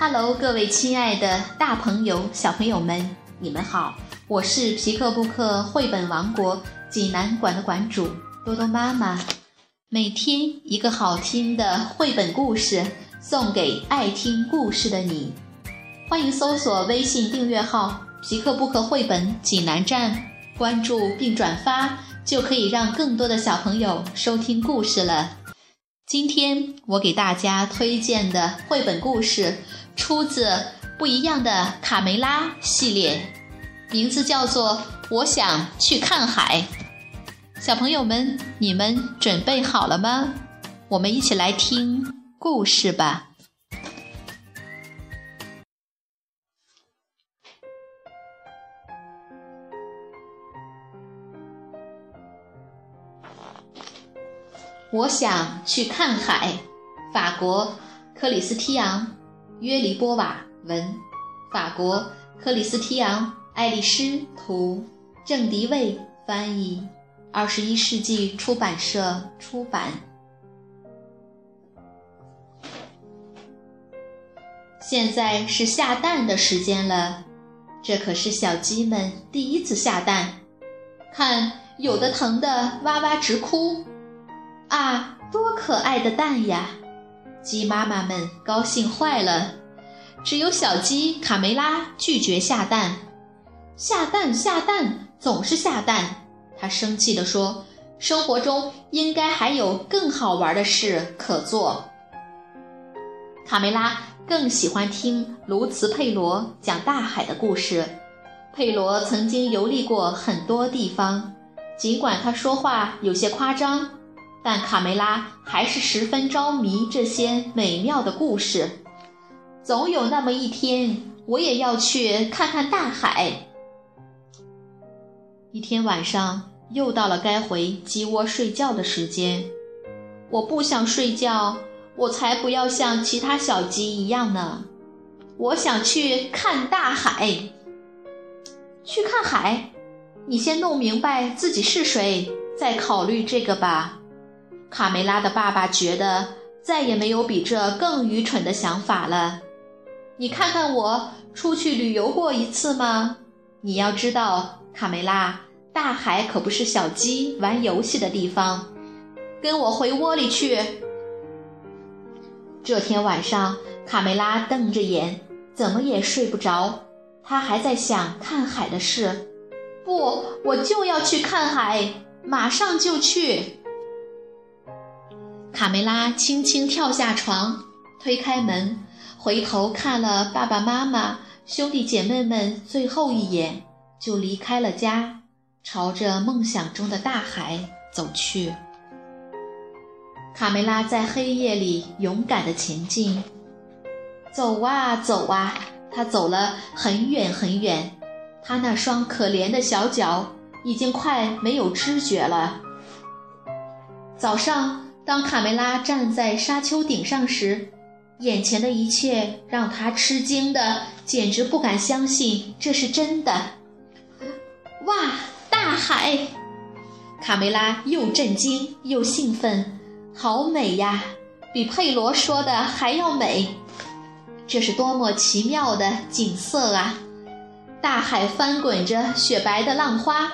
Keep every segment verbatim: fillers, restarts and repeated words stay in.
Hello， 各位亲爱的大朋友、小朋友们，你们好！我是皮克布克绘本王国济南馆的馆主多多妈妈。每天一个好听的绘本故事，送给爱听故事的你。欢迎搜索微信订阅号“皮克布克绘本济南站”，关注并转发，就可以让更多的小朋友收听故事了。今天我给大家推荐的绘本故事出自《不一样的卡梅拉》系列，名字叫做《我想去看海》。小朋友们，你们准备好了吗？我们一起来听故事吧。我想去看海，法国克里斯提昂·约里波瓦文，法国克里斯提昂·爱丽诗图，郑迪卫翻译，二十一世纪出版社出版。现在是下蛋的时间了，这可是小鸡们第一次下蛋，看，有的疼得哇哇直哭。啊，多可爱的蛋呀！鸡妈妈们高兴坏了。只有小鸡卡梅拉拒绝下蛋。下蛋下蛋，总是下蛋。她生气地说，生活中应该还有更好玩的事可做。卡梅拉更喜欢听卢茨佩罗讲大海的故事。佩罗曾经游历过很多地方，尽管他说话有些夸张，但卡梅拉还是十分着迷这些美妙的故事。总有那么一天，我也要去看看大海。一天晚上，又到了该回鸡窝睡觉的时间。我不想睡觉，我才不要像其他小鸡一样呢。我想去看大海。去看海？你先弄明白自己是谁，再考虑这个吧。卡梅拉的爸爸觉得再也没有比这更愚蠢的想法了。你看看我出去旅游过一次吗？你要知道，卡梅拉，大海可不是小鸡玩游戏的地方。跟我回窝里去。这天晚上，卡梅拉瞪着眼，怎么也睡不着。她还在想看海的事。不，我就要去看海，马上就去。卡梅拉轻轻跳下床，推开门，回头看了爸爸妈妈、兄弟姐妹们最后一眼，就离开了家，朝着梦想中的大海走去。卡梅拉在黑夜里勇敢地前进，走啊走啊，她走了很远很远，她那双可怜的小脚已经快没有知觉了。早上当卡梅拉站在沙丘顶上时，眼前的一切让她吃惊的，简直不敢相信这是真的。哇，大海！卡梅拉又震惊又兴奋，好美呀，比佩罗说的还要美。这是多么奇妙的景色啊！大海翻滚着雪白的浪花，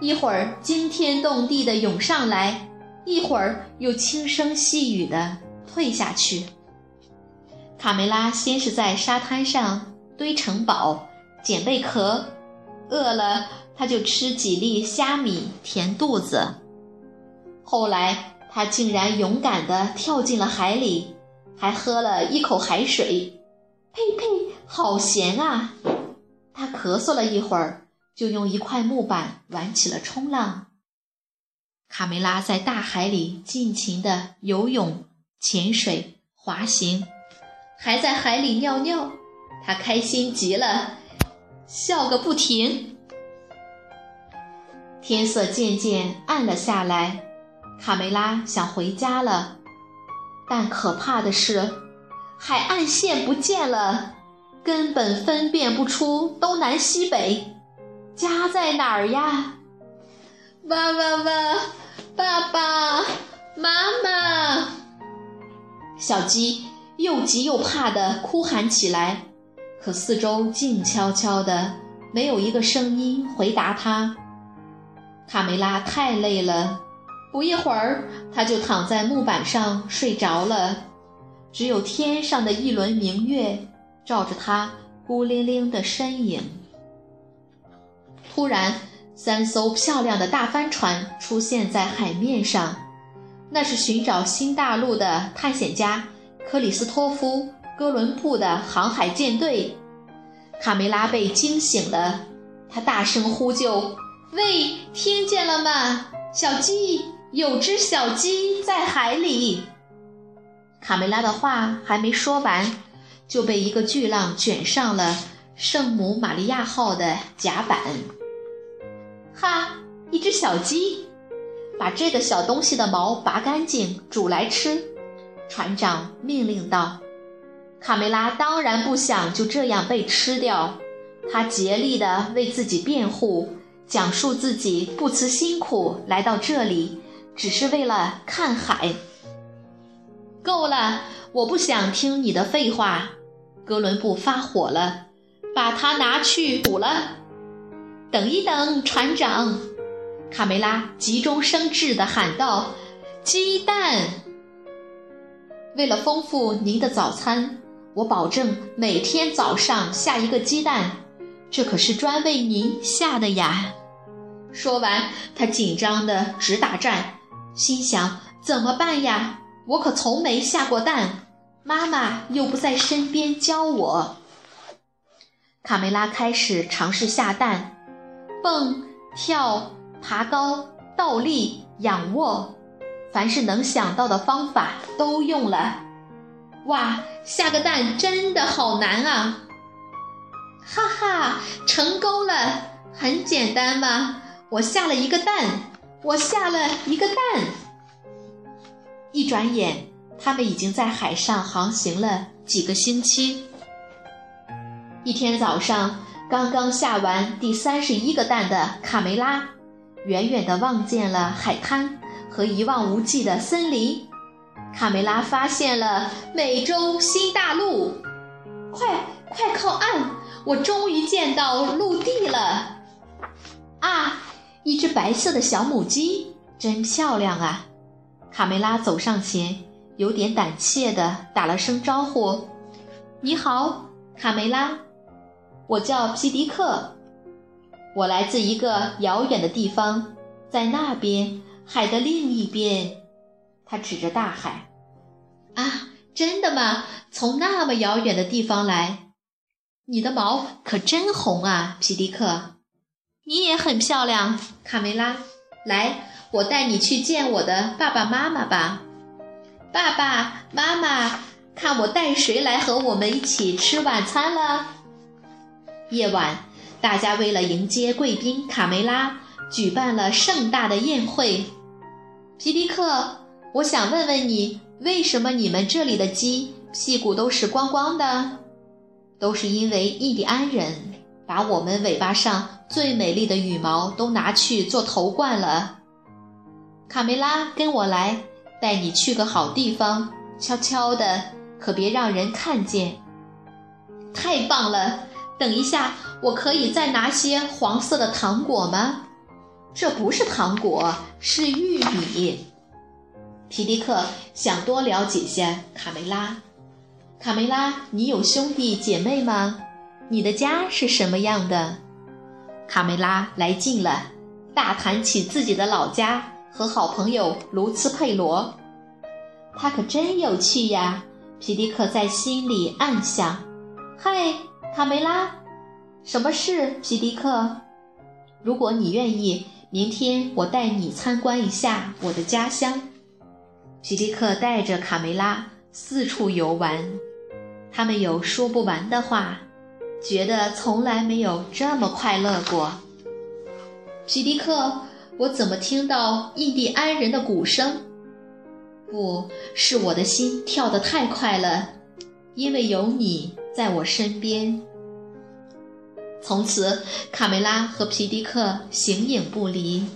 一会儿惊天动地地涌上来，一会儿又轻声细语地退下去。卡梅拉先是在沙滩上堆城堡，捡贝壳，饿了她就吃几粒虾米填肚子。后来她竟然勇敢地跳进了海里，还喝了一口海水，呸呸，好咸啊！她咳嗽了一会儿，就用一块木板玩起了冲浪。卡梅拉在大海里尽情地游泳、潜水、滑行，还在海里尿尿，她开心极了，笑个不停。天色渐渐暗了下来，卡梅拉想回家了，但可怕的是，海岸线不见了，根本分辨不出东南西北，家在哪儿呀？哇哇哇！爸爸妈妈，小鸡又急又怕地哭喊起来，可四周静悄悄的，没有一个声音回答他。卡梅拉太累了，不一会儿他就躺在木板上睡着了，只有天上的一轮明月照着他孤零零的身影。突然，三艘漂亮的大帆船出现在海面上，那是寻找新大陆的探险家克里斯托夫·哥伦布的航海舰队。卡梅拉被惊醒了，他大声呼救：喂，听见了吗？小鸡，有只小鸡在海里。卡梅拉的话还没说完，就被一个巨浪卷上了圣母玛利亚号的甲板。哈，一只小鸡，把这个小东西的毛拔干净，煮来吃。船长命令道。卡梅拉当然不想就这样被吃掉，他竭力地为自己辩护，讲述自己不辞辛苦来到这里，只是为了看海。够了，我不想听你的废话！哥伦布发火了，把它拿去煮了。等一等，船长！卡梅拉急中生智地喊道：鸡蛋！为了丰富您的早餐，我保证每天早上下一个鸡蛋，这可是专为您下的呀。说完，他紧张地直打颤，心想：怎么办呀？我可从没下过蛋，妈妈又不在身边教我。卡梅拉开始尝试下蛋，蹦、跳、爬高、倒立、仰卧，凡是能想到的方法都用了。哇，下个蛋真的好难啊！哈哈，成功了！很简单嘛，我下了一个蛋，我下了一个蛋。一转眼，他们已经在海上航行了几个星期。一天早上，刚刚下完第三十一个蛋的卡梅拉，远远地望见了海滩和一望无际的森林。卡梅拉发现了美洲新大陆！快，快靠岸！我终于见到陆地了！啊，一只白色的小母鸡，真漂亮啊！卡梅拉走上前，有点胆怯地打了声招呼：你好，卡梅拉，我叫皮迪克，我来自一个遥远的地方，在那边，海的另一边。他指着大海。啊，真的吗？从那么遥远的地方来？你的毛可真红啊，皮迪克。你也很漂亮，卡梅拉，来，我带你去见我的爸爸妈妈吧。爸爸妈妈，看我带谁来和我们一起吃晚餐了。夜晚，大家为了迎接贵宾卡梅拉，举办了盛大的宴会。皮迪克，我想问问你，为什么你们这里的鸡屁股都是光光的？都是因为印第安人把我们尾巴上最美丽的羽毛都拿去做头冠了。卡梅拉，跟我来，带你去个好地方，悄悄的，可别让人看见。太棒了，等一下，我可以再拿些黄色的糖果吗？这不是糖果，是玉米。皮迪克想多了解些卡梅拉。卡梅拉，你有兄弟姐妹吗？你的家是什么样的？卡梅拉来劲了，大谈起自己的老家和好朋友卢茨佩罗。他可真有趣呀，皮迪克在心里暗想。嗨，卡梅拉，什么事，皮迪克？如果你愿意，明天我带你参观一下我的家乡。皮迪克带着卡梅拉四处游玩，他们有说不完的话，觉得从来没有这么快乐过。皮迪克，我怎么听到印第安人的鼓声？不，是我的心跳得太快了，因为有你在我身边。从此，卡梅拉和皮迪克形影不离。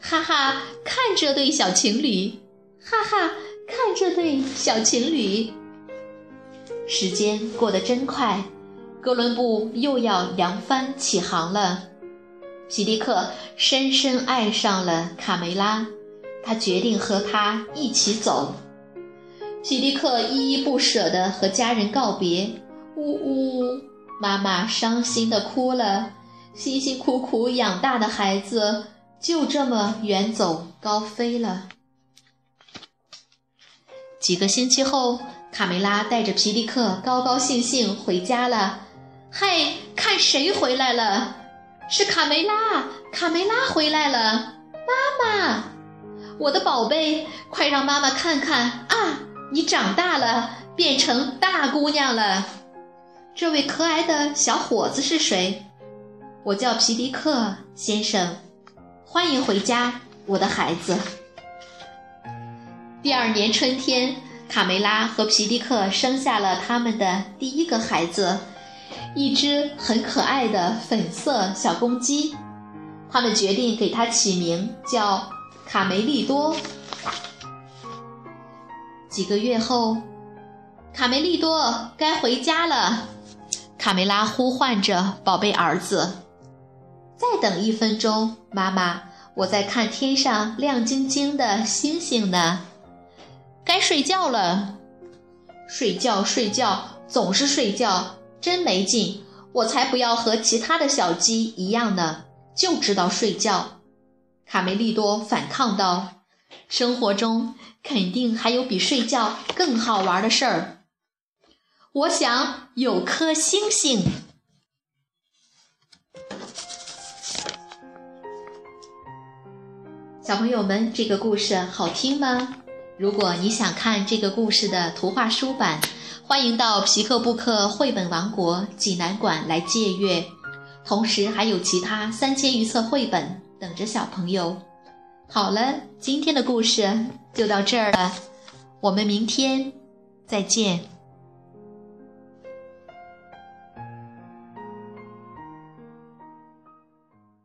哈哈，看这对小情侣！哈哈，看这对小情侣！时间过得真快，哥伦布又要扬帆起航了。皮迪克深深爱上了卡梅拉，他决定和她一起走。皮迪克依依不舍地和家人告别，呜呜，妈妈伤心地哭了，辛辛苦苦养大的孩子就这么远走高飞了。几个星期后，卡梅拉带着皮迪克高高兴兴回家了。嘿，看谁回来了！是卡梅拉，卡梅拉回来了！妈妈，我的宝贝，快让妈妈看看啊！你长大了，变成大姑娘了。这位可爱的小伙子是谁？我叫皮迪克先生，欢迎回家，我的孩子。第二年春天，卡梅拉和皮迪克生下了他们的第一个孩子，一只很可爱的粉色小公鸡。他们决定给它起名叫卡梅利多。几个月后，卡梅利多该回家了。卡梅拉呼唤着宝贝儿子，再等一分钟，妈妈，我在看天上亮晶晶的星星呢。该睡觉了。睡觉睡觉，总是睡觉，真没劲，我才不要和其他的小鸡一样呢，就知道睡觉。卡梅利多反抗道，生活中肯定还有比睡觉更好玩的事儿。我想有颗星星。小朋友们，这个故事好听吗？如果你想看这个故事的图画书版，欢迎到皮克布克绘本王国济南馆来借阅，同时还有其他三千余册绘本等着小朋友。好了，今天的故事就到这儿了，我们明天再见。